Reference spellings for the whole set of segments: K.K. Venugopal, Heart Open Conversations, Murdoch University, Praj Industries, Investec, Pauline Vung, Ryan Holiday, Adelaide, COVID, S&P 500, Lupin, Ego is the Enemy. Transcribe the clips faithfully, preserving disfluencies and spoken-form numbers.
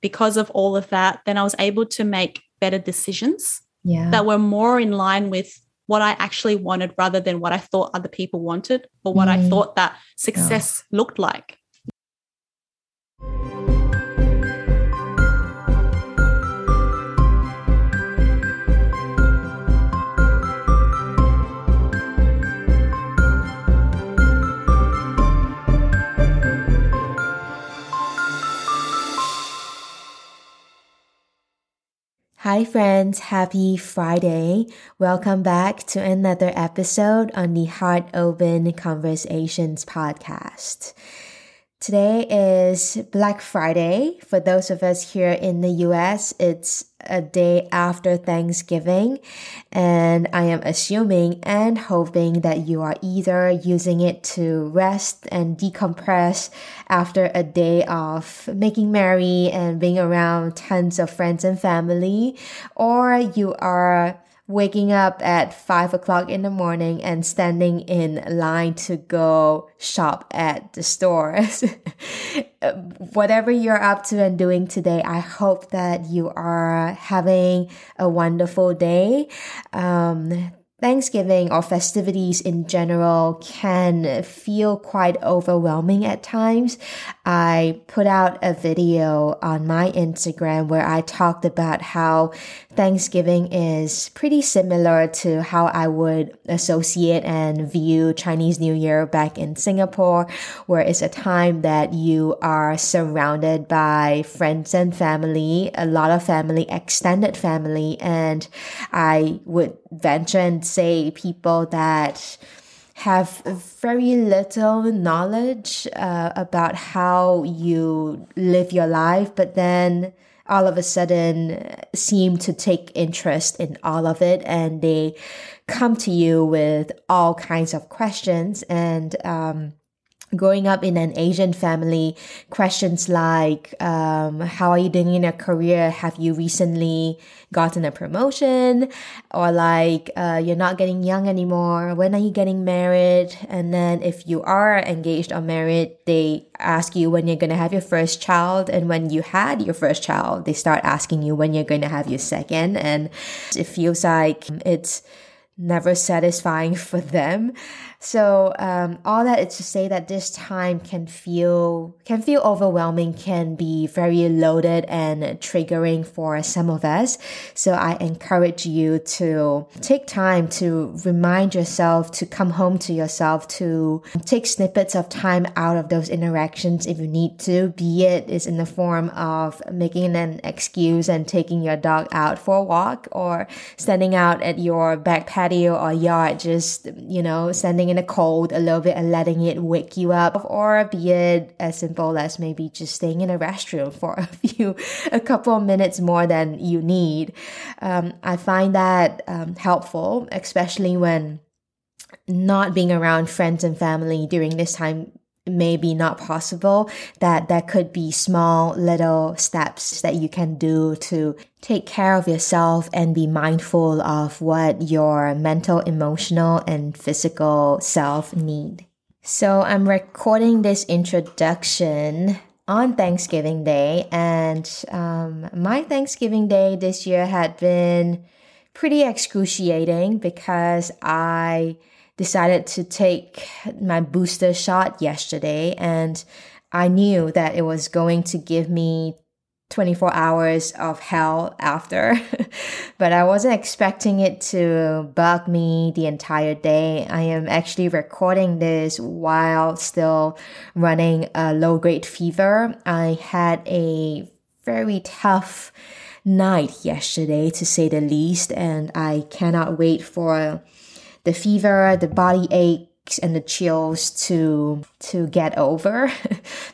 because of all of that, then I was able to make better decisions yeah. that were more in line with what I actually wanted rather than what I thought other people wanted or what mm. I thought that success yeah. looked like. Hi friends, happy Friday. Welcome back to another episode on the Heart Open Conversations podcast. Today is Black Friday. For those of us here in the U S, it's a day after Thanksgiving, and I am assuming and hoping that you are either using it to rest and decompress after a day of making merry and being around tons of friends and family, or you are waking up at five o'clock in the morning and standing in line to go shop at the stores. Whatever you're up to and doing today, I hope that you are having a wonderful day. Um, Thanksgiving or festivities in general can feel quite overwhelming at times. I put out a video on my Instagram where I talked about how Thanksgiving is pretty similar to how I would associate and view Chinese New Year back in Singapore, where it's a time that you are surrounded by friends and family, a lot of family, extended family, and I would venture and say people that have very little knowledge uh, about how you live your life, but then all of a sudden seem to take interest in all of it, and they come to you with all kinds of questions. And um, growing up in an Asian family, questions like, um, how are you doing in your career? Have you recently gotten a promotion? Or like, uh, you're not getting young anymore. When are you getting married? And then if you are engaged or married, they ask you when you're going to have your first child. And when you had your first child, they start asking you when you're going to have your second. And it feels like it's never satisfying for them. So um, all that is to say that this time can feel can feel overwhelming, can be very loaded and triggering for some of us. So I encourage you to take time to remind yourself, to come home to yourself, to take snippets of time out of those interactions if you need to, be it is in the form of making an excuse and taking your dog out for a walk, or standing out at your back patio or yard, just, you know, standing in the cold a little bit and letting it wake you up, or be it as simple as maybe just staying in a restroom for a few a couple of minutes more than you need. um, I find that um, helpful, especially when not being around friends and family during this time maybe not possible, that there could be small little steps that you can do to take care of yourself and be mindful of what your mental, emotional, and physical self need. So I'm recording this introduction on Thanksgiving Day, and um, my Thanksgiving Day this year had been pretty excruciating because I decided to take my booster shot yesterday, and I knew that it was going to give me twenty-four hours of hell after, but I wasn't expecting it to bug me the entire day. I am actually recording this while still running a low-grade fever. I had a very tough night yesterday, to say the least, and I cannot wait for the fever, the body aches, and the chills to to get over,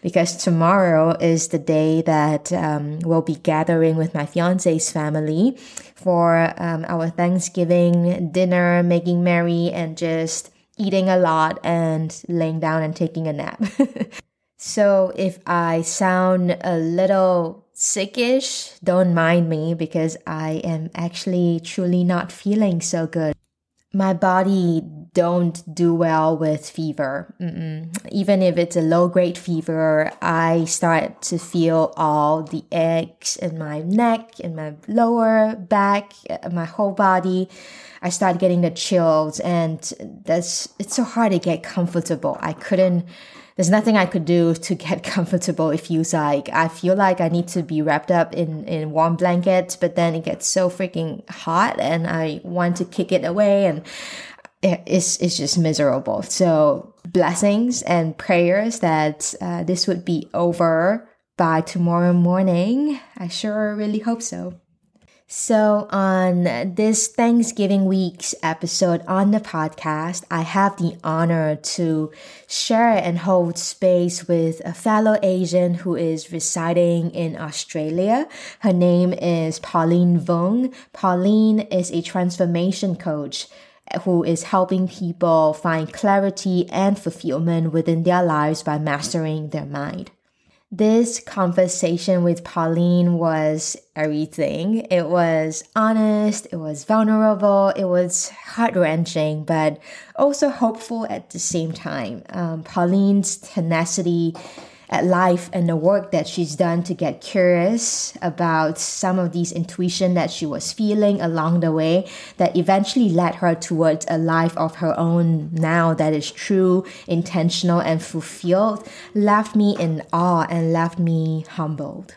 because tomorrow is the day that um, we'll be gathering with my fiance's family for um, our Thanksgiving dinner, making merry and just eating a lot and laying down and taking a nap. So if I sound a little sickish, don't mind me, because I am actually truly not feeling so good. My body don't do well with fever. Mm-mm. Even if it's a low-grade fever, I start to feel all the aches in my neck, in my lower back, my whole body. I start getting the chills, and that's it's so hard to get comfortable. I couldn't, there's nothing I could do to get comfortable. It feels like, I feel like I need to be wrapped up in, in warm blankets, but then it gets so freaking hot and I want to kick it away, and it's it's just miserable. So blessings and prayers that uh, this would be over by tomorrow morning. I sure really hope so. So on this Thanksgiving week's episode on the podcast, I have the honor to share and hold space with a fellow Asian who is residing in Australia. Her name is Pauline Vung. Pauline is a transformation coach who is helping people find clarity and fulfillment within their lives by mastering their mind. This conversation with Pauline was everything. It was honest, it was vulnerable, it was heart-wrenching, but also hopeful at the same time. Um, Pauline's tenacity at life and the work that she's done to get curious about some of these intuition that she was feeling along the way that eventually led her towards a life of her own now that is true, intentional, and fulfilled, left me in awe and left me humbled.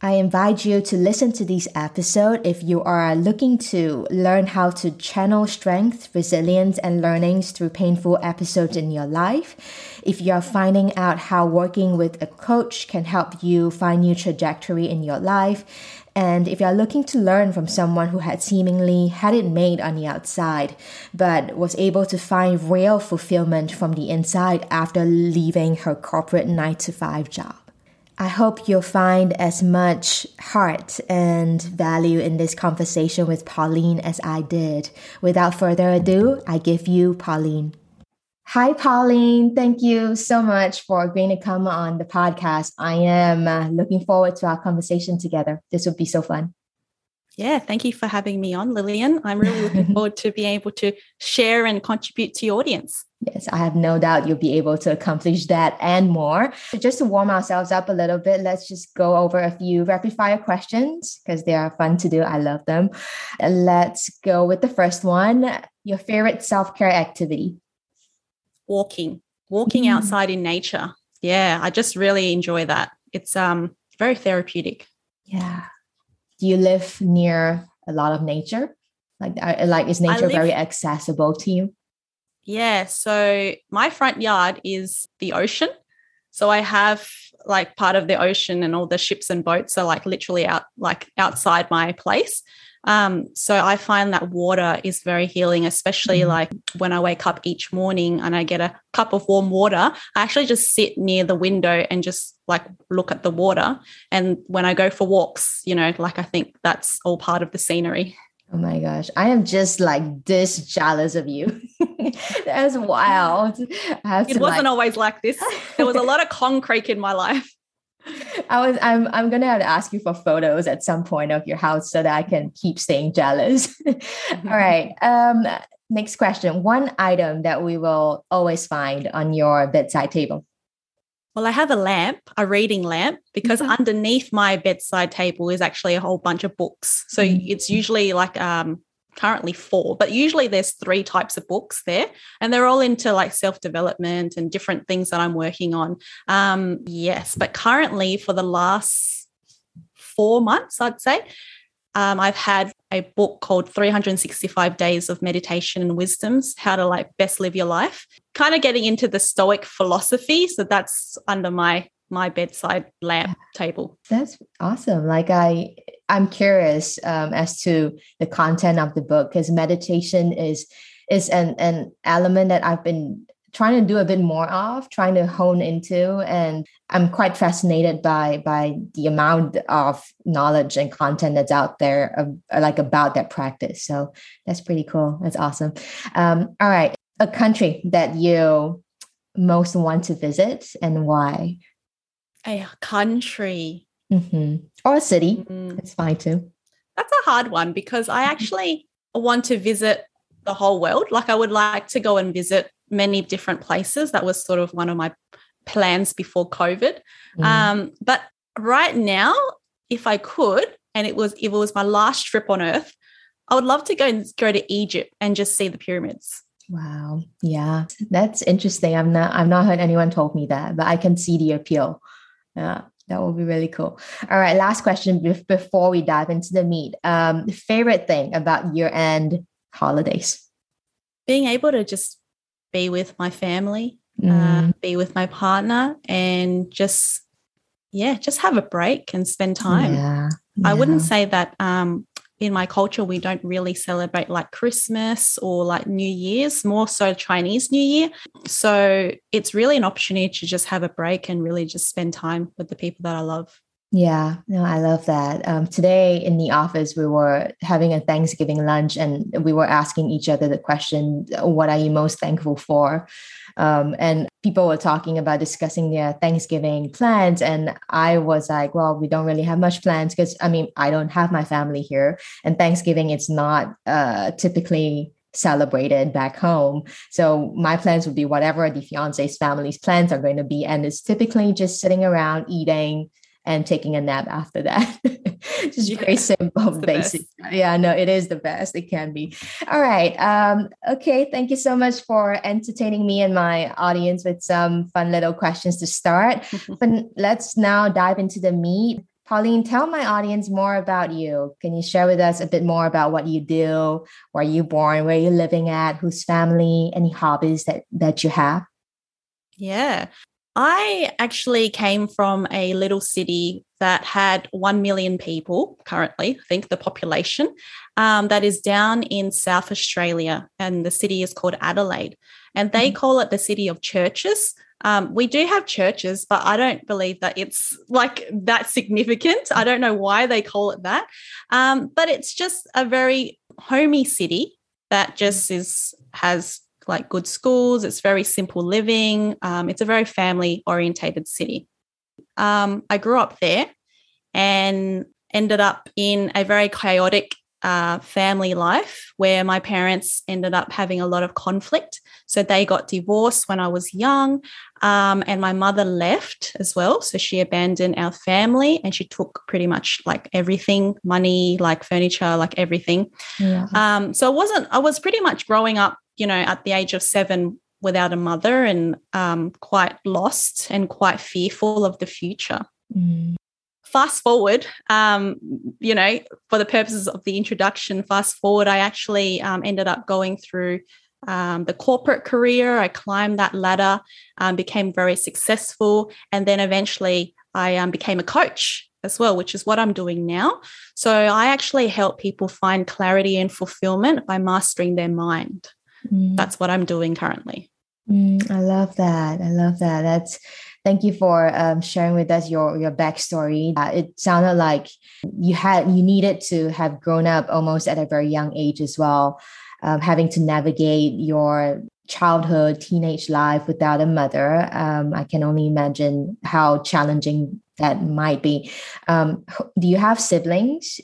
I invite you to listen to this episode if you are looking to learn how to channel strength, resilience, and learnings through painful episodes in your life. If you are finding out how working with a coach can help you find new trajectory in your life. And if you are looking to learn from someone who had seemingly had it made on the outside, but was able to find real fulfillment from the inside after leaving her corporate nine to five job. I hope you'll find as much heart and value in this conversation with Pauline as I did. Without further ado, I give you Pauline. Hi, Pauline. Thank you so much for agreeing to come on the podcast. I am uh, looking forward to our conversation together. This would be so fun. Yeah, thank you for having me on, Lillian. I'm really looking forward to being able to share and contribute to your audience. Yes, I have no doubt you'll be able to accomplish that and more. So just to warm ourselves up a little bit, let's just go over a few rapid fire questions because they are fun to do. I love them. Let's go with the first one. Your favorite self-care activity? Walking. Walking mm. outside in nature. Yeah, I just really enjoy that. It's um very therapeutic. Yeah. Do you live near a lot of nature? Like, like is nature live, very accessible to you? Yeah. So my front yard is the ocean. So I have like part of the ocean, and all the ships and boats are like literally out, like outside my place. Um, so I find that water is very healing, especially mm-hmm. like when I wake up each morning and I get a cup of warm water, I actually just sit near the window and just like look at the water. And when I go for walks, you know, like I think that's all part of the scenery. Oh my gosh. I am just like this jealous of you. That's wild. I have it to wasn't like... always like this. There was a lot of concrete in my life. I was, I'm, I'm going to have to ask you for photos at some point of your house so that I can keep staying jealous. All right. Um, next question. One item that we will always find on your bedside table. Well, I have a lamp, a reading lamp, because mm-hmm. underneath my bedside table is actually a whole bunch of books. So mm-hmm. it's usually like, um, currently four, but usually there's three types of books there, and they're all into like self-development and different things that I'm working on. Um, yes, but currently for the last four months, I'd say, um, I've had a book called three hundred sixty-five Days of Meditation and Wisdoms, How to like Best Live Your Life, kind of getting into the Stoic philosophy. So that's under my my bedside lamp table. That's awesome. Like I, I'm curious um, as to the content of the book, because meditation is is an, an element that I've been trying to do a bit more of, trying to hone into. And I'm quite fascinated by by the amount of knowledge and content that's out there, uh, like about that practice. So that's pretty cool. That's awesome. Um, all right. A country that you most want to visit and why? A country. Mm-hmm. Or a city. Mm-hmm. It's fine too. That's a hard one because I actually want to visit the whole world. Like I would like to go and visit many different places. That was sort of one of my plans before COVID. Mm. Um, but right now, if I could, and it was if it was my last trip on Earth, I would love to go and go to Egypt and just see the pyramids. Wow. Yeah. That's interesting. I've not I've not heard anyone told me that, but I can see the appeal. Yeah. That will be really cool. All right. Last question before we dive into the meat. Um, favorite thing about year-end holidays? Being able to just be with my family, mm. uh, be with my partner, and just, yeah, just have a break and spend time. Yeah. Yeah. I wouldn't say that um, in my culture we don't really celebrate like Christmas or like New Year's, more so Chinese New Year. So it's really an opportunity to just have a break and really just spend time with the people that I love. Yeah, no, I love that. Um, today in the office, we were having a Thanksgiving lunch and we were asking each other the question, what are you most thankful for? Um, and people were talking about discussing their Thanksgiving plans. And I was like, well, we don't really have much plans because, I mean, I don't have my family here. And Thanksgiving, it's not uh, typically celebrated back home. So my plans would be whatever the fiance's family's plans are going to be. And it's typically just sitting around eating and taking a nap after that. Just yeah, very simple, basic. Best. Yeah, no, it is the best. It can be. All right. Um, okay. Thank you so much for entertaining me and my audience with some fun little questions to start. But let's now dive into the meat. Pauline, tell my audience more about you. Can you share with us a bit more about what you do? Where you born? Where you're living at? Whose family? Any hobbies that, that you have? Yeah. I actually came from a little city that had one million people currently, I think the population, um, that is down in South Australia, and the city is called Adelaide, and they mm. call it the city of churches. Um, we do have churches, but I don't believe that it's like that significant. I don't know why they call it that, um, but it's just a very homey city that just is has like good schools. It's very simple living. Um, it's a very family-orientated city. Um, I grew up there and ended up in a very chaotic uh, family life where my parents ended up having a lot of conflict. So they got divorced when I was young, um, and my mother left as well. So she abandoned our family and she took pretty much like everything, money, like furniture, like everything. Yeah. Um, so I wasn't, I was pretty much growing up, you know, at the age of seven without a mother, and um, quite lost and quite fearful of the future. Mm. Fast forward, um, you know, for the purposes of the introduction, fast forward, I actually um, ended up going through um, the corporate career. I climbed that ladder, um, became very successful, and then eventually I um, became a coach as well, which is what I'm doing now. So I actually help people find clarity and fulfillment by mastering their mind. Mm. That's what I'm doing currently. Mm, I love that. I love that. That's thank you for um, sharing with us your your backstory. Uh, it sounded like you had you needed to have grown up almost at a very young age as well, um, having to navigate your childhood, teenage life without a mother. Um, I can only imagine how challenging that might be. Um, do you have siblings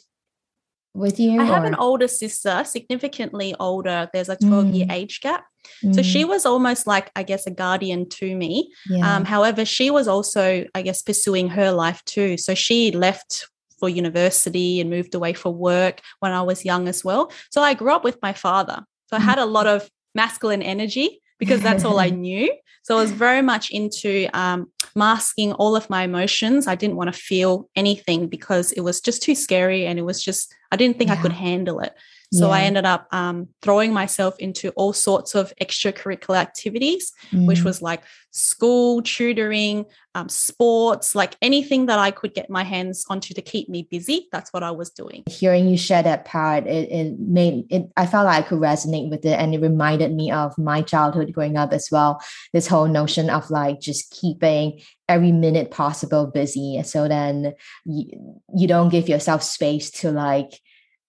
with you? I or? have an older sister, significantly older. There's a twelve-year mm. age gap. Mm. So she was almost like, I guess, a guardian to me. Yeah. Um, however, she was also, I guess, pursuing her life too. So she left for university and moved away for work when I was young as well. So I grew up with my father. So I had a lot of masculine energy because that's all I knew. So I was very much into um, masking all of my emotions. I didn't want to feel anything because it was just too scary, and it was just, I didn't think yeah. I could handle it. So yeah. I ended up um, throwing myself into all sorts of extracurricular activities, mm. which was like school, tutoring, um, sports, like anything that I could get my hands onto to keep me busy. That's what I was doing. Hearing you share that part, it, it made it, I felt like I could resonate with it. And it reminded me of my childhood growing up as well. This whole notion of like just keeping every minute possible busy. So then you, you don't give yourself space to like,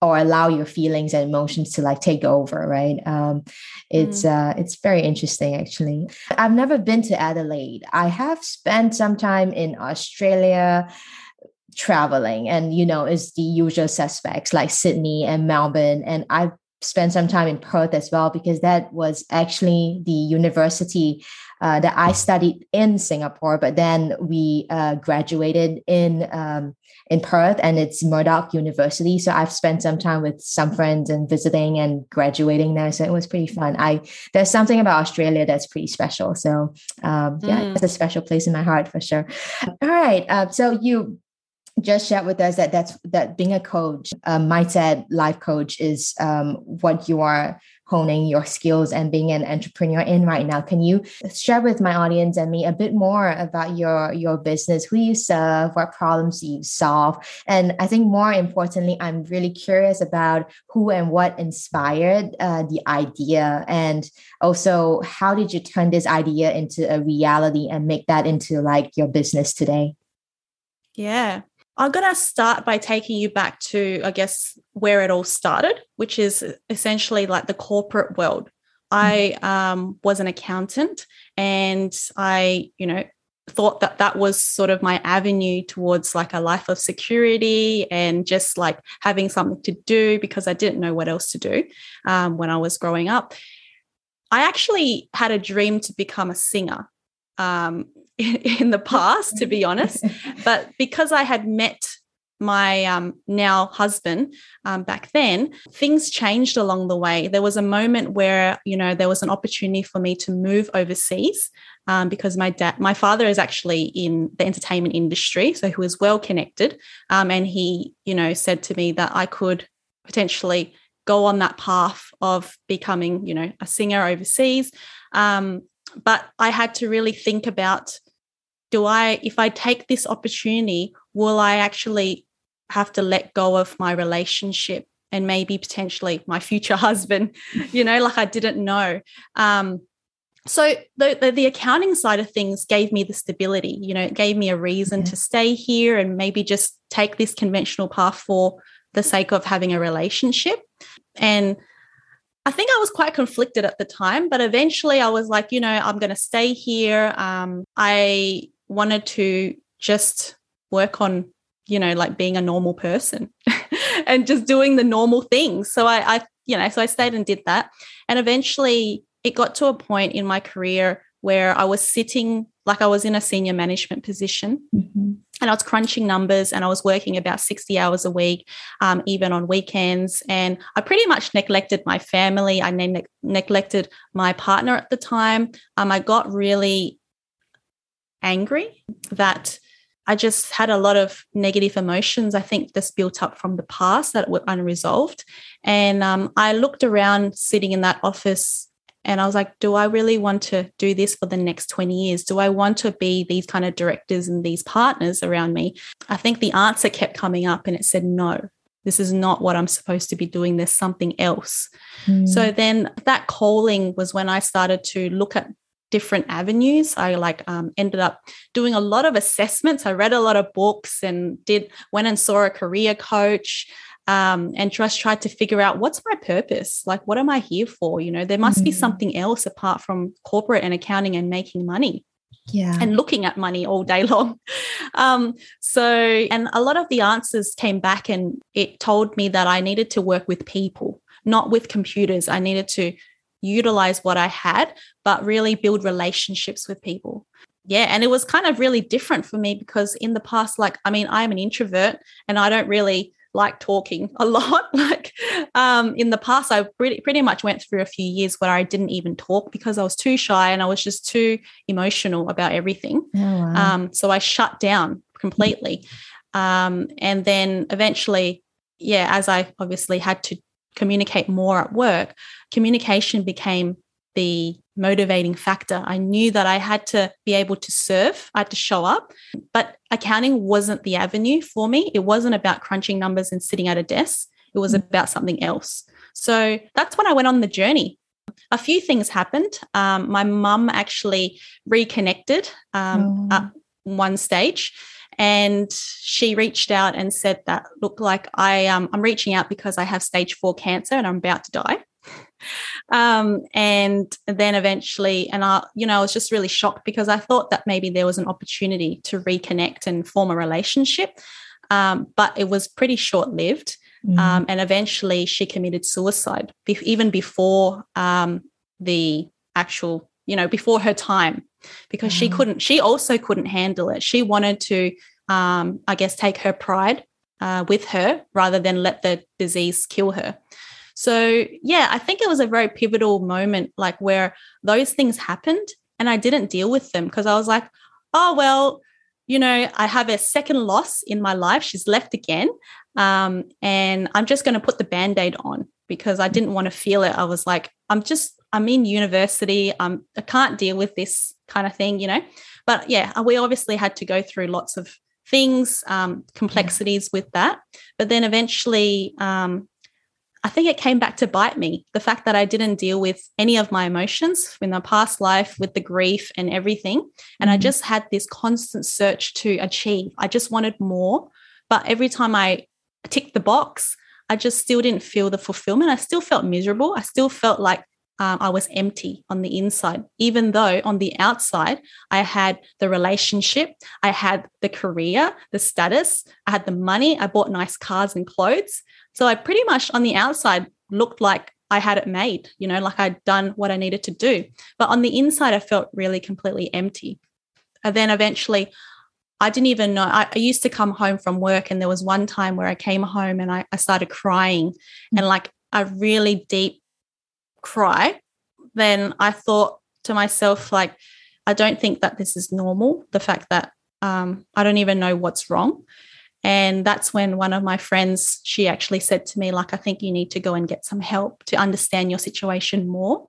or allow your feelings and emotions to like take over, right? Um, it's mm. uh, it's very interesting, actually. I've never been to Adelaide. I have spent some time in Australia traveling, and, you know, it's the usual suspects like Sydney and Melbourne. And I've spend some time in Perth as well, because that was actually the university uh, that I studied in Singapore, but then we uh, graduated in um, in Perth, and it's Murdoch University. So I've spent some time with some friends and visiting and graduating there. So it was pretty fun. I There's something about Australia that's pretty special. So um, yeah, mm. it's a special place in my heart for sure. All right. Uh, so you just shared with us that that's that being a coach, a mindset life coach, is um, what you are honing your skills and being an entrepreneur in right now. Can you share with my audience and me a bit more about your your business, who you serve, what problems you solve? And I think more importantly, I'm really curious about who and what inspired uh, the idea, and also how did you turn this idea into a reality and make that into like your business today? Yeah. I'm going to start by taking you back to, I guess, where it all started, which is essentially like the corporate world. Mm-hmm. I um, was an accountant, and I, you know, thought that that was sort of my avenue towards like a life of security and just like having something to do, because I didn't know what else to do um, when I was growing up. I actually had a dream to become a singer. Um in the past, to be honest. But because I had met my um, now husband um, back then, things changed along the way. There was a moment where, you know, there was an opportunity for me to move overseas um, because my dad, my father is actually in the entertainment industry, so he was well connected. Um, and he, you know, said to me that I could potentially go on that path of becoming, you know, a singer overseas. Um, but I had to really think about, do I, if I take this opportunity, will I actually have to let go of my relationship and maybe potentially my future husband? You know, like I didn't know. Um, so the, the, the accounting side of things gave me the stability. You know, it gave me a reason mm-hmm. to stay here and maybe just take this conventional path for the sake of having a relationship. And I think I was quite conflicted at the time, but eventually I was like, you know, I'm going to stay here. Um, I wanted to just work on, you know, like being a normal person and just doing the normal things. So I, I, you know, so I stayed and did that. And eventually it got to a point in my career where I was sitting, like I was in a senior management position mm-hmm. and I was crunching numbers, and I was working about sixty hours a week, um, even on weekends. And I pretty much neglected my family. I ne- neglected my partner at the time. Um, I got really angry that I just had a lot of negative emotions, I think, that's built up from the past that were unresolved. And um, I looked around sitting in that office, and I was like, do I really want to do this for the next twenty years? Do I want to be these kind of directors and these partners around me? I think the answer kept coming up, and it said, no, this is not what I'm supposed to be doing. There's something else. Mm. So then that calling was when I started to look at different avenues. I like um, ended up doing a lot of assessments. I read a lot of books and did went and saw a career coach. Um, and just tried to figure out, what's my purpose? Like, what am I here for? You know, there must mm-hmm. be something else apart from corporate and accounting and making money yeah, and looking at money all day long. Um, so, and a lot of the answers came back, and it told me that I needed to work with people, not with computers. I needed to utilize what I had, but really build relationships with people. Yeah. And it was kind of really different for me, because in the past, like, I mean, I'm an introvert and I don't really like talking a lot. Like um, in the past, I pretty, pretty much went through a few years where I didn't even talk because I was too shy and I was just too emotional about everything. Oh, wow. Um, so I shut down completely. Um, and then eventually, yeah, as I obviously had to communicate more at work, communication became the motivating factor. I knew that I had to be able to serve, I had to show up, but accounting wasn't the avenue for me. It wasn't about crunching numbers and sitting at a desk. It was about something else. So that's when I went on the journey. A few things happened. Um, my mum actually reconnected um, oh. at one stage, and she reached out and said that, look, like I, um, I'm reaching out because I have stage four cancer and I'm about to die. Um, and then eventually, and I, you know, I was just really shocked because I thought that maybe there was an opportunity to reconnect and form a relationship. Um, but it was pretty short-lived. Mm. Um, and eventually she committed suicide, be- even before um, the actual, you know, before her time, because mm. she couldn't, she also couldn't handle it. She wanted to, um, I guess, take her pride uh, with her rather than let the disease kill her. So, yeah, I think it was a very pivotal moment, like where those things happened and I didn't deal with them because I was like, oh, well, you know, I have a second loss in my life. She's left again. Um, and I'm just going to put the Band-Aid on because I didn't want to feel it. I was like, I'm just, I'm in university. Um, I can't deal with this kind of thing, you know. But, yeah, we obviously had to go through lots of things, um, complexities yeah. with that. But then eventually um, I think it came back to bite me, the fact that I didn't deal with any of my emotions in the past life with the grief and everything. And mm-hmm. I just had this constant search to achieve. I just wanted more. But every time I ticked the box, I just still didn't feel the fulfillment. I still felt miserable. I still felt like um, I was empty on the inside, even though on the outside I had the relationship, I had the career, the status, I had the money, I bought nice cars and clothes. So I pretty much on the outside looked like I had it made, you know, like I'd done what I needed to do. But on the inside, I felt really completely empty. And then eventually I didn't even know. I, I used to come home from work, and there was one time where I came home and I, I started crying mm-hmm. and like a really deep cry. Then I thought to myself, like, I don't think that this is normal, the fact that um, I don't even know what's wrong. And that's when one of my friends, she actually said to me, like, I think you need to go and get some help to understand your situation more.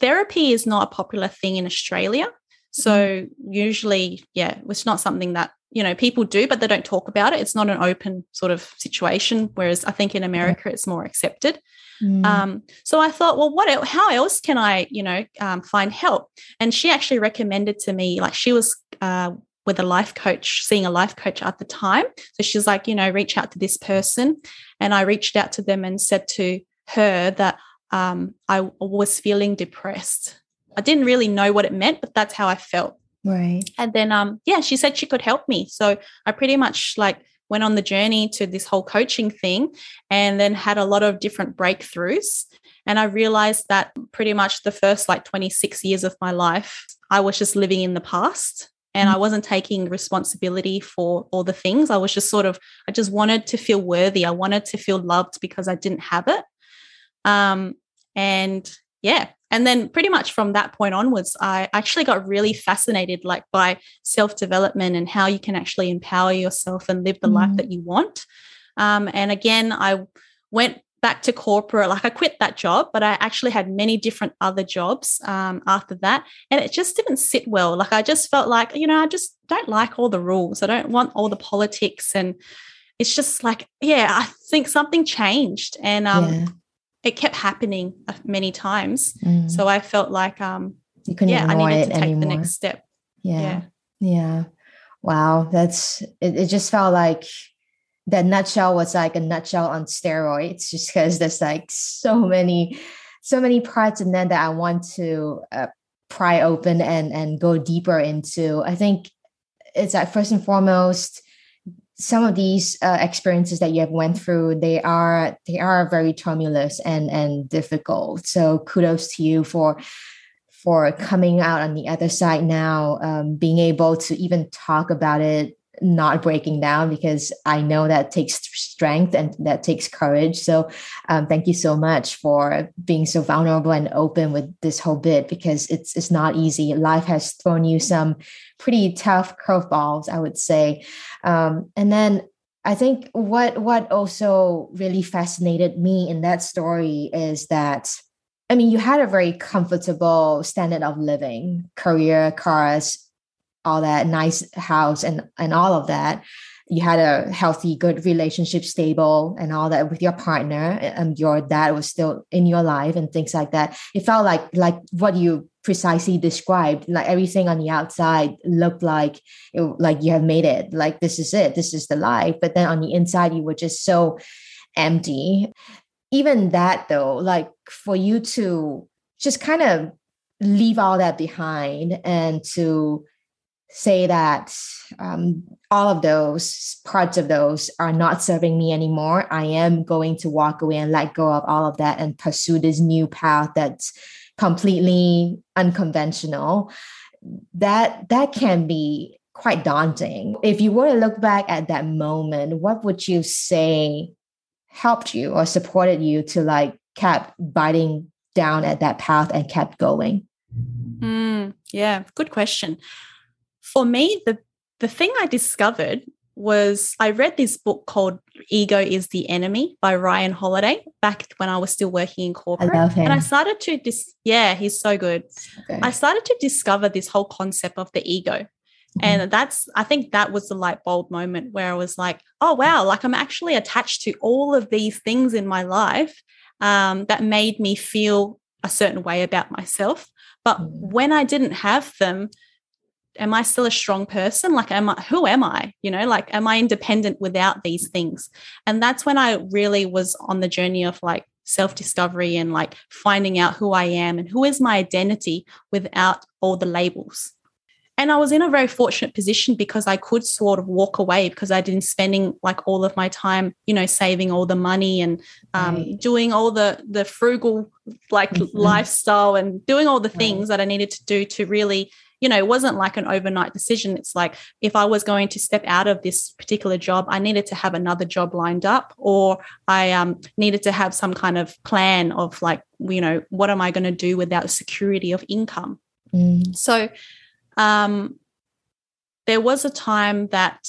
Therapy is not a popular thing in Australia. So usually, yeah, it's not something that, you know, people do, but they don't talk about it. It's not an open sort of situation, whereas I think in America it's more accepted. Mm. Um, so I thought, well, what? El- how else can I, you know, um, find help? And she actually recommended to me, like she was uh with a life coach, seeing a life coach at the time. So she's like, you know, reach out to this person. And I reached out to them and said to her that um, I was feeling depressed. I didn't really know what it meant, but that's how I felt. Right. And then, um, yeah, she said she could help me. So I pretty much like went on the journey to this whole coaching thing and then had a lot of different breakthroughs. And I realized that pretty much the first like twenty-six years of my life, I was just living in the past. And I wasn't taking responsibility for all the things. I was just sort of, I just wanted to feel worthy. I wanted to feel loved because I didn't have it. Um, and yeah. And then pretty much from that point onwards, I actually got really fascinated like by self-development and how you can actually empower yourself and live the mm-hmm. life that you want. Um, and again, I went back to corporate, like I quit that job, but I actually had many different other jobs um, after that. And it just didn't sit well. Like I just felt like, you know, I just don't like all the rules. I don't want all the politics. And it's just like, yeah, I think something changed. And um, yeah. it kept happening many times. Mm. So I felt like, um, you couldn't yeah, I needed to take anymore. the next step. Yeah. Yeah. yeah. Wow. That's, it, it just felt like, that nutshell was like a nutshell on steroids, just because there's like so many, so many parts in that that I want to uh, pry open and and go deeper into. I think it's like first and foremost, some of these uh, experiences that you have went through, they are they are very tumultuous and and difficult. So kudos to you for. for coming out on the other side now, um, being able to even talk about it, not breaking down, because I know that takes strength and that takes courage. So um, thank you so much for being so vulnerable and open with this whole bit, because it's it's not easy. Life has thrown you some pretty tough curveballs, I would say. Um, and then I think what what also really fascinated me in that story is that, I mean, you had a very comfortable standard of living, career, cars, all that, nice house and, and all of that. You had a healthy, good relationship, stable and all that with your partner, and your dad was still in your life and things like that. It felt like, like what you precisely described, like everything on the outside looked like, it, like you have made it, like, this is it, this is the life. But then on the inside, you were just so empty. Even that though, like for you to just kind of leave all that behind and to say that um, all of those parts of those are not serving me anymore. I am going to walk away and let go of all of that and pursue this new path that's completely unconventional. That that can be quite daunting. If you were to look back at that moment, what would you say helped you or supported you to like kept biting down at that path and kept going? Mm, yeah, good question. For me, the, the thing I discovered was I read this book called Ego is the Enemy by Ryan Holiday back when I was still working in corporate. I love him. And I started to, dis- yeah, he's so good. Okay. I started to discover this whole concept of the ego. Mm-hmm. And that's, I think that was the light bulb moment where I was like, oh, wow, like I'm actually attached to all of these things in my life um, that made me feel a certain way about myself. But mm-hmm. when I didn't have them, am I still a strong person? Like, am I, who am I? You know, like, am I independent without these things? And that's when I really was on the journey of like self-discovery and like finding out who I am and who is my identity without all the labels. And I was in a very fortunate position because I could sort of walk away because I didn't spending like all of my time, you know, saving all the money and um, right. doing all the the frugal like mm-hmm. lifestyle and doing all the right. things that I needed to do to really, you know, it wasn't like an overnight decision. It's like if I was going to step out of this particular job, I needed to have another job lined up, or I um, needed to have some kind of plan of like, you know, what am I going to do without security of income? Mm. So um, there was a time that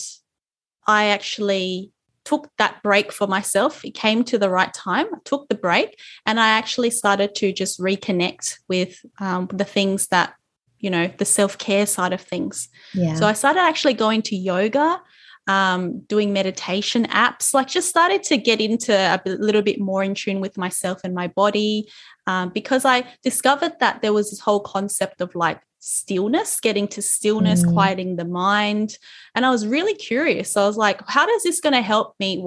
I actually took that break for myself. It came to the right time. I took the break and I actually started to just reconnect with um, the things that, you know, the self-care side of things. Yeah. So I started actually going to yoga, um, doing meditation apps, like just started to get into a little bit more in tune with myself and my body um, because I discovered that there was this whole concept of like stillness, getting to stillness, mm. quieting the mind. And I was really curious. So I was like, how is this going to help me?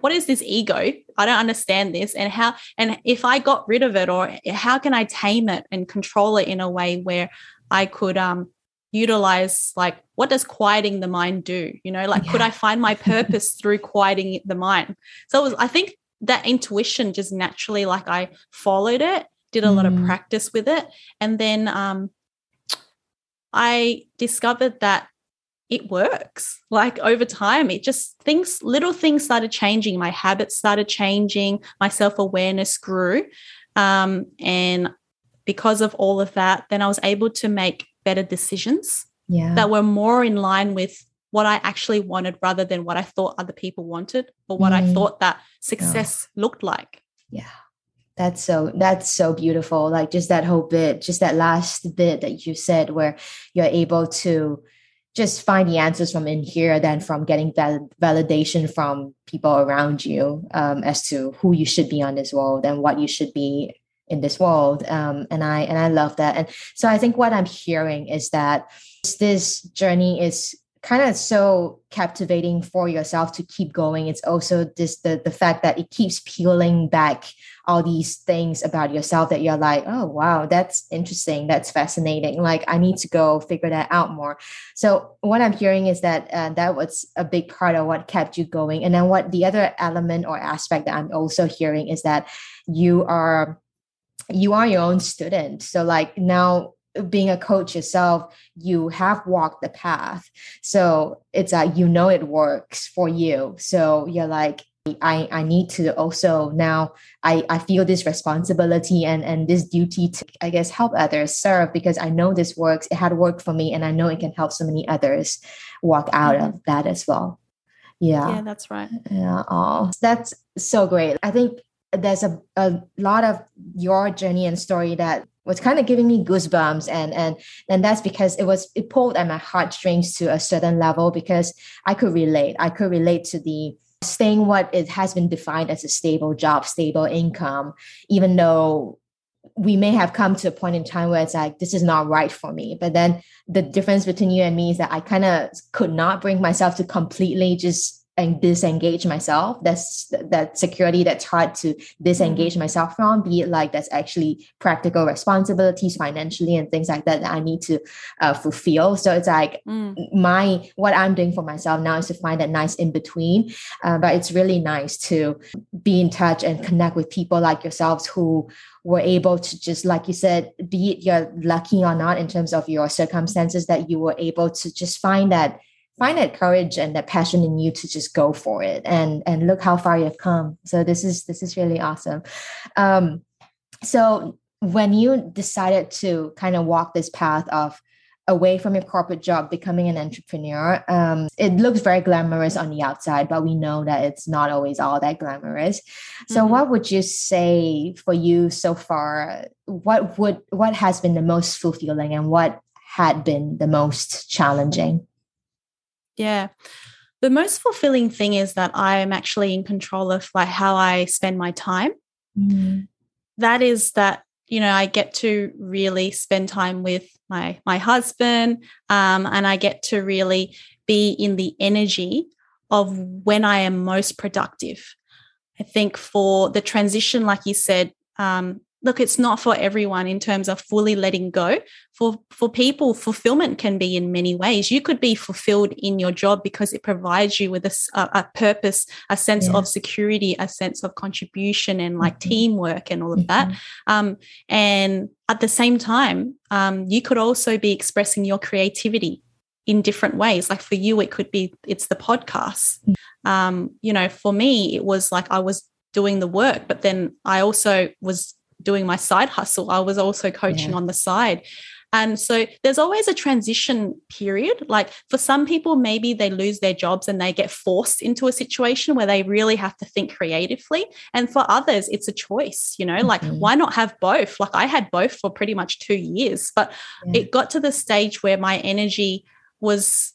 What is this ego? I don't understand this. And how, and if I got rid of it, or how can I tame it and control it in a way where I could um, utilize, like, what does quieting the mind do? You know, like, yeah. could I find my purpose through quieting the mind? So it was, I think that intuition just naturally, like, I followed it, did a mm. lot of practice with it. And then um, I discovered that it works. Like, over time, it just things, little things started changing. My habits started changing. My self-awareness grew. Um, and because of all of that, then I was able to make better decisions yeah. that were more in line with what I actually wanted rather than what I thought other people wanted or what mm. I thought that success oh. looked like. Yeah. That's so, that's so beautiful. Like just that whole bit, just that last bit that you said where you're able to just find the answers from in here than from getting val- validation from people around you um, as to who you should be on this world and what you should be in this world. Um, and I, and I love that. And so I think what I'm hearing is that this journey is kind of so captivating for yourself to keep going. It's also this, the, the fact that it keeps peeling back all these things about yourself that you're like, oh, wow, that's interesting. That's fascinating. Like, I need to go figure that out more. So what I'm hearing is that uh, that was a big part of what kept you going. And then what the other element or aspect that I'm also hearing is that you are, you are your own student. So like now, being a coach yourself, you have walked the path. So it's like, you know, it works for you. So you're like, I, I need to also now I, I feel this responsibility and, and this duty to, I guess, help others serve because I know this works. It had worked for me and I know it can help so many others walk out of that as well. Yeah. Yeah, that's right. Yeah. Oh, that's so great. I think there's a, a lot of your journey and story that was kind of giving me goosebumps. And, and, and that's because it was, it pulled at my heartstrings to a certain level because I could relate. I could relate to the staying what it has been defined as a stable job, stable income, even though we may have come to a point in time where it's like, this is not right for me. But then the difference between you and me is that I kind of could not bring myself to completely just and disengage myself. That's that security that's hard to disengage myself from, be it like that's actually practical responsibilities financially and things like that that I need to uh, fulfill. So it's like mm. my, what I'm doing for myself now is to find that nice in between. Uh, but it's really nice to be in touch and connect with people like yourselves who were able to just, like you said, be it you're lucky or not in terms of your circumstances, that you were able to just find that Find that courage and that passion in you to just go for it, and and look how far you've come. So this is this is really awesome. Um, so when you decided to kind of walk this path of away from your corporate job, becoming an entrepreneur, um, it looks very glamorous on the outside, but we know that it's not always all that glamorous. So mm-hmm. what would you say for you so far? What would what has been the most fulfilling, and what had been the most challenging? Yeah. The most fulfilling thing is that I am actually in control of like how I spend my time. Mm-hmm. That is that, you know, I get to really spend time with my, my husband, um, and I get to really be in the energy of when I am most productive. I think for the transition, like you said, um, look, it's not for everyone in terms of fully letting go. For, for people, fulfillment can be in many ways. You could be fulfilled in your job because it provides you with a, a purpose, a sense yeah. of security, a sense of contribution and like mm-hmm. teamwork and all of mm-hmm. that. Um, and at the same time, um, you could also be expressing your creativity in different ways. Like for you, it could be, it's the podcast. Mm-hmm. Um, you know, for me, it was like I was doing the work, but then I also was doing my side hustle. I was also coaching yeah. on the side. And so there's always a transition period. Like for some people, maybe they lose their jobs and they get forced into a situation where they really have to think creatively. And for others, it's a choice, you know, mm-hmm. like why not have both? Like I had both for pretty much two years, but yeah. it got to the stage where my energy was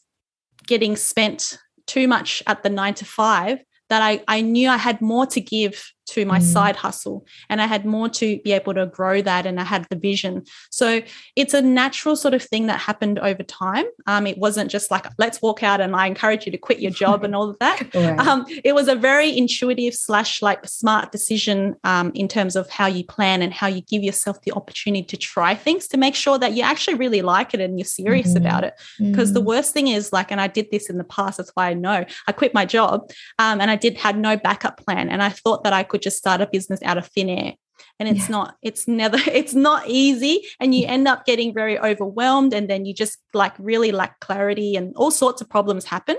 getting spent too much at the nine to five, that I, I knew I had more to give to my mm. side hustle, and I had more to be able to grow that, and I had the vision. So it's a natural sort of thing that happened over time. Um, it wasn't just like, let's walk out and I encourage you to quit your job and all of that. Right. Um, it was a very intuitive slash like smart decision um, in terms of how you plan and how you give yourself the opportunity to try things to make sure that you actually really like it and you're serious mm-hmm. about it. Because mm-hmm. the worst thing is like, and I did this in the past, that's why I know, I quit my job um, and I did had no backup plan, and I thought that I could just start a business out of thin air, and it's yeah. not it's never it's not easy, and you end up getting very overwhelmed, and then you just like really lack clarity and all sorts of problems happen.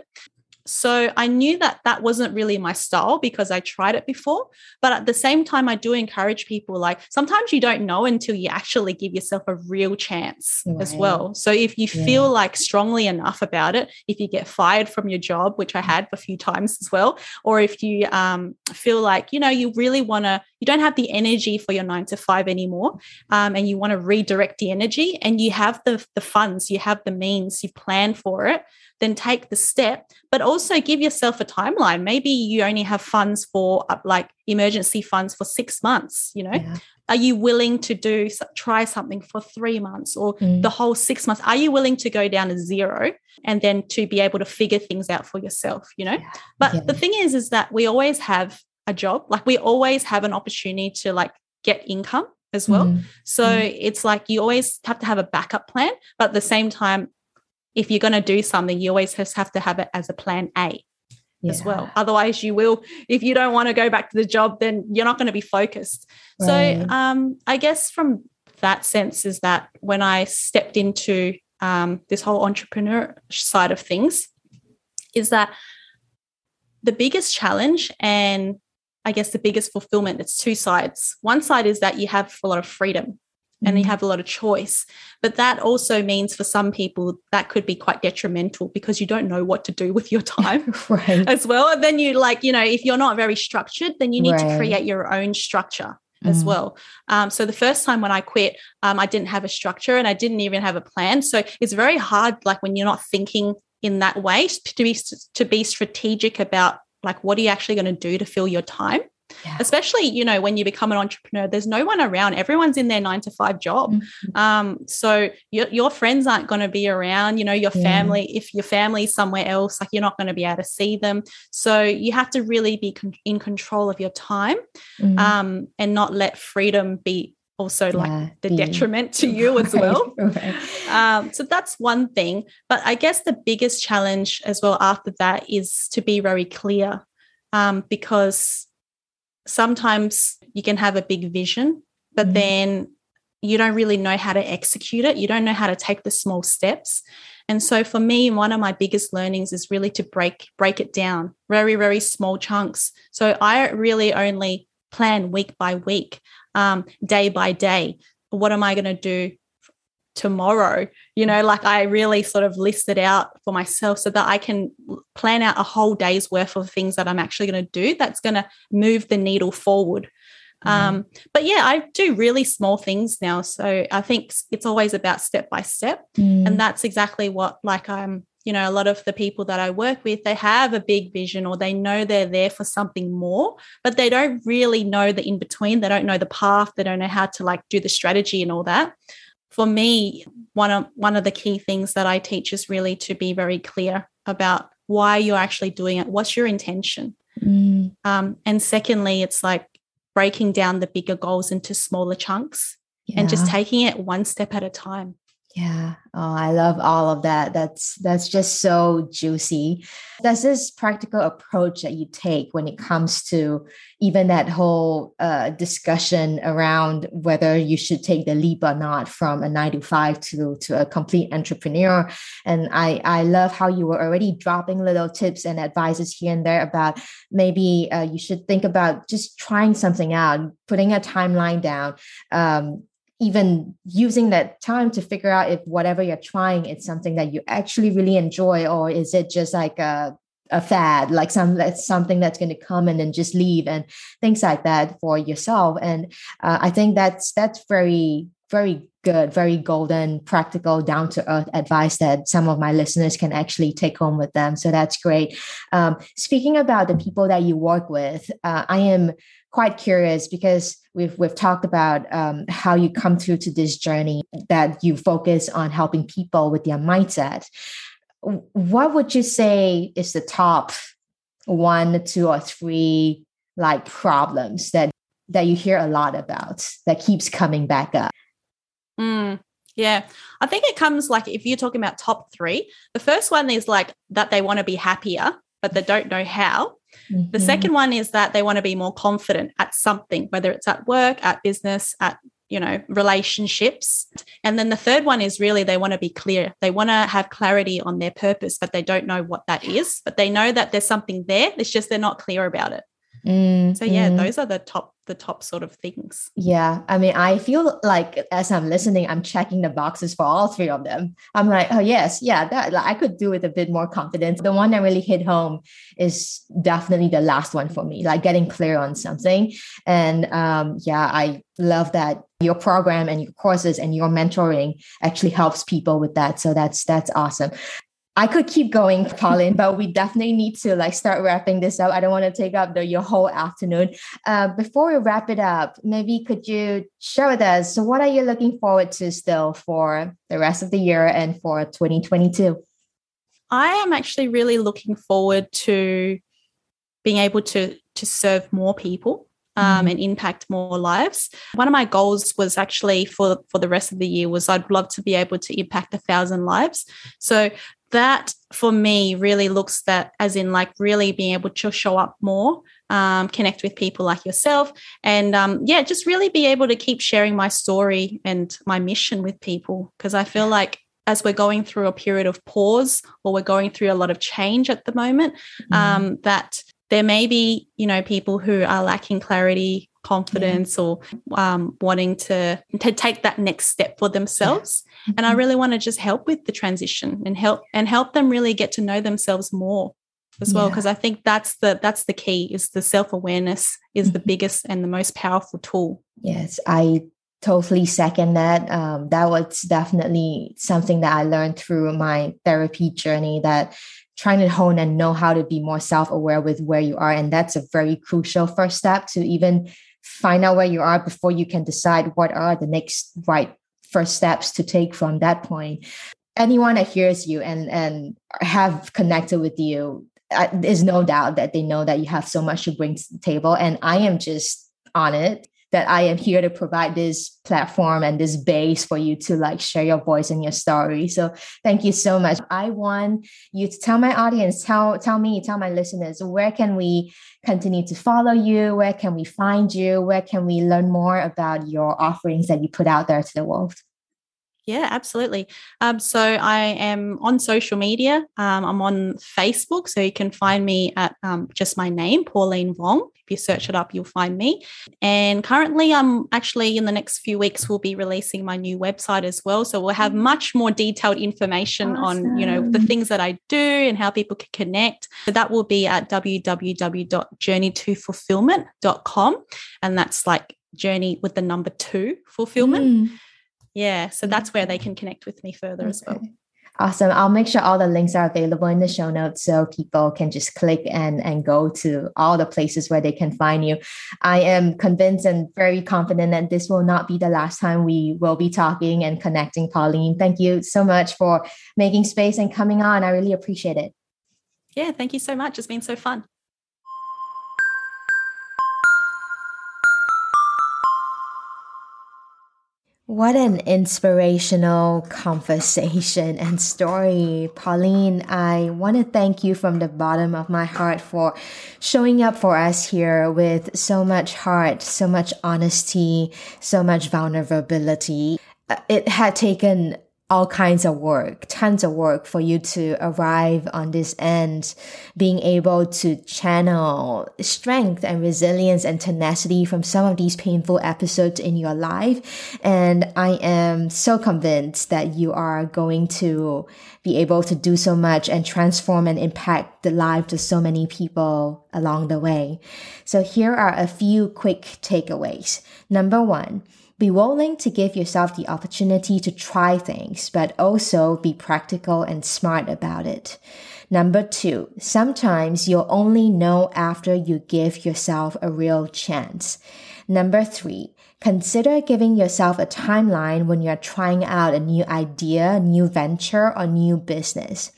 So I knew that that wasn't really my style because I tried it before. But at the same time, I do encourage people, like sometimes you don't know until you actually give yourself a real chance right. as well. So if you yeah. feel like strongly enough about it, if you get fired from your job, which I had a few times as well, or if you um, feel like, you know, you really want to, you don't have the energy for your nine to five anymore, um, and you want to redirect the energy, and you have the, the funds, you have the means, you plan for it, then take the step. But also give yourself a timeline. Maybe you only have funds for uh, like emergency funds for six months, you know, yeah. Are you willing to do try something for three months or mm. the whole six months? Are you willing to go down to zero and then to be able to figure things out for yourself, you know? Yeah. But yeah. the thing is, is that we always have a job. Like we always have an opportunity to like get income as well. Mm. So mm. it's like you always have to have a backup plan, but at the same time, if you're going to do something, you always have to have it as a plan A yeah. as well. Otherwise you will, if you don't want to go back to the job, then you're not going to be focused. Right. So um, I guess from that sense is that when I stepped into um, this whole entrepreneur side of things is that the biggest challenge and I guess the biggest fulfillment, it's two sides. One side is that you have a lot of freedom and you have a lot of choice. But that also means for some people that could be quite detrimental because you don't know what to do with your time right. as well. And then you like, you know, if you're not very structured, then you need right. to create your own structure mm. as well. Um, so the first time when I quit, um, I didn't have a structure and I didn't even have a plan. So it's very hard, like when you're not thinking in that way, to be, to be strategic about like what are you actually going to do to fill your time. yeah. especially, you know, when you become an entrepreneur, there's no one around. Everyone's in their nine to five job. Mm-hmm. Um, so your, your friends aren't going to be around, you know, your yeah. family, if your family's somewhere else, like you're not going to be able to see them. So you have to really be con- in control of your time mm-hmm. um, and not let freedom be also yeah, like the yeah. detriment to you as well. Right. Um, so that's one thing. But I guess the biggest challenge as well after that is to be very clear um, because sometimes you can have a big vision, but mm-hmm. then you don't really know how to execute it. You don't know how to take the small steps. And so for me, one of my biggest learnings is really to break break it down, very, very small chunks. So I really only plan week by week. Um, day by day, what am I going to do tomorrow? You know, like I really sort of list it out for myself so that I can plan out a whole day's worth of things that I'm actually going to do that's going to move the needle forward. Mm. Um, but yeah, I do really small things now. So I think it's always about step by step. Mm. And that's exactly what, like I'm, you know, a lot of the people that I work with, they have a big vision or they know they're there for something more, but they don't really know the in-between. They don't know the path. They don't know how to like do the strategy and all that. For me, one of, one of the key things that I teach is really to be very clear about why you're actually doing it. What's your intention? Mm. Um, and secondly, it's like breaking down the bigger goals into smaller chunks yeah. and just taking it one step at a time. Yeah. Oh, I love all of that. That's, that's just so juicy. There's this practical approach that you take when it comes to even that whole uh, discussion around whether you should take the leap or not from a nine to five to, to a complete entrepreneur. And I, I love how you were already dropping little tips and advices here and there about maybe uh, you should think about just trying something out, putting a timeline down, um, even using that time to figure out if whatever you're trying, it's something that you actually really enjoy, or is it just like a, a fad, like some that's something that's going to come and then just leave and things like that for yourself. And uh, I think that's, that's very, very good, very golden, practical, down to earth advice that some of my listeners can actually take home with them. So that's great. Um, speaking about the people that you work with, uh, I am quite curious because we've we've talked about um, how you come through to this journey that you focus on helping people with their mindset. What would you say is the top one, two, or three like problems that that you hear a lot about that keeps coming back up? Mm, yeah, I think it comes like if you're talking about top three, the first one is like that they want to be happier, but they don't know how. Mm-hmm. The second one is that they want to be more confident at something, whether it's at work, at business, at, you know, relationships. And then the third one is really they want to be clear. They want to have clarity on their purpose, but they don't know what that is. But they know that there's something there. It's just they're not clear about it. Mm-hmm. So, yeah, those are the top the top sort of things. Yeah. I mean, I feel like as I'm listening, I'm checking the boxes for all three of them. I'm like, oh yes, yeah, that like, I could do with a bit more confidence. The one that really hit home is definitely the last one for me, like getting clear on something. And um, yeah, I love that your program and your courses and your mentoring actually helps people with that. So that's, that's awesome. I could keep going, Pauline, but we definitely need to like start wrapping this up. I don't want to take up the, your whole afternoon. Uh, before we wrap it up, maybe could you share with us, so what are you looking forward to still for the rest of the year and for twenty twenty-two? I am actually really looking forward to being able to, to serve more people. Um, and impact more lives. One of my goals was actually for, for the rest of the year was I'd love to be able to impact a thousand lives. So that for me really looks that as in like really being able to show up more, um, connect with people like yourself and um, yeah, just really be able to keep sharing my story and my mission with people because I feel like as we're going through a period of pause or we're going through a lot of change at the moment, um, mm. that there may be, you know, people who are lacking clarity, confidence, yeah. or um, wanting to, to take that next step for themselves. Yeah. Mm-hmm. And I really want to just help with the transition and help and help them really get to know themselves more as well. Yeah. Cause I think that's the that's the key is the self-awareness is mm-hmm. the biggest and the most powerful tool. Yes. I totally second that. Um, that was definitely something that I learned through my therapy journey that trying to hone and know how to be more self-aware with where you are. And that's a very crucial first step to even find out where you are before you can decide what are the next right first steps to take from that point. Anyone that hears you and, and have connected with you, I, there's no doubt that they know that you have so much to bring to the table. And I am just honored that I am here to provide this platform and this base for you to like share your voice and your story. So thank you so much. I want you to tell my audience, tell, tell me, tell my listeners, where can we continue to follow you? Where can we find you? Where can we learn more about your offerings that you put out there to the world? Yeah, absolutely. Um, so I am on social media. Um, I'm on Facebook, so you can find me at um, just my name, Pauline Vong. If you search it up, you'll find me. And currently, I'm actually in the next few weeks, we'll be releasing my new website as well. So we'll have much more detailed information awesome. on, you know, the things that I do and how people can connect. So that will be at w w w dot journey to fulfillment dot com, and that's like journey with the number two fulfillment. Mm. Yeah, so that's where they can connect with me further okay. as well. Awesome. I'll make sure all the links are available in the show notes so people can just click and, and go to all the places where they can find you. I am convinced and very confident that this will not be the last time we will be talking and connecting, Pauline. Thank you so much for making space and coming on. I really appreciate it. Yeah, thank you so much. It's been so fun. What an inspirational conversation and story. Pauline, I want to thank you from the bottom of my heart for showing up for us here with so much heart, so much honesty, so much vulnerability. It had taken all kinds of work, tons of work for you to arrive on this end, being able to channel strength and resilience and tenacity from some of these painful episodes in your life. And I am so convinced that you are going to be able to do so much and transform and impact the lives of so many people along the way. So here are a few quick takeaways. Number one, be willing to give yourself the opportunity to try things, but also be practical and smart about it. Number two, sometimes you'll only know after you give yourself a real chance. Number three, consider giving yourself a timeline when you're trying out a new idea, new venture, or new business.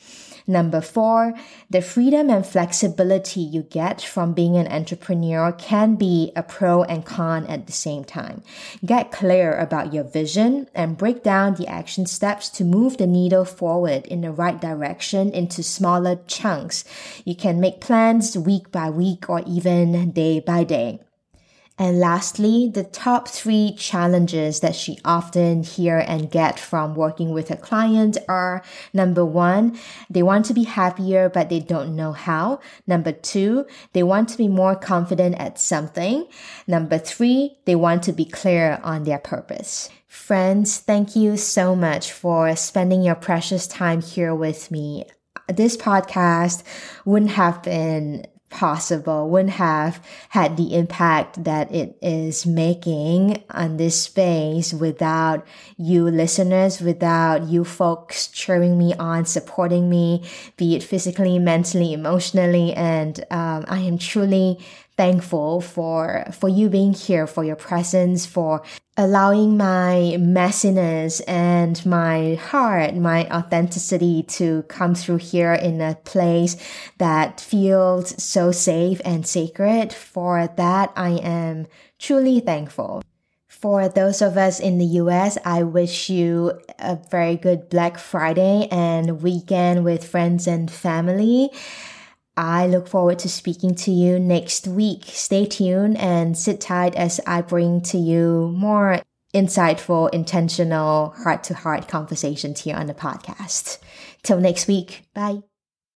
Number four, the freedom and flexibility you get from being an entrepreneur can be a pro and con at the same time. Get clear about your vision and break down the action steps to move the needle forward in the right direction into smaller chunks. You can make plans week by week or even day by day. And lastly, the top three challenges that she often hear and get from working with her clients are: number one, they want to be happier, but they don't know how. Number two, they want to be more confident at something. Number three, they want to be clear on their purpose. Friends, thank you so much for spending your precious time here with me. This podcast wouldn't have been possible, wouldn't have had the impact that it is making on this space without you listeners, without you folks cheering me on, supporting me, be it physically, mentally, emotionally. And um, I am truly thankful for, for you being here, for your presence, for allowing my messiness and my heart, my authenticity to come through here in a place that feels so safe and sacred. For that, I am truly thankful. For those of us in the U S, I wish you a very good Black Friday and weekend with friends and family. I look forward to speaking to you next week. Stay tuned and sit tight as I bring to you more insightful, intentional, heart-to-heart conversations here on the podcast. Till next week. Bye.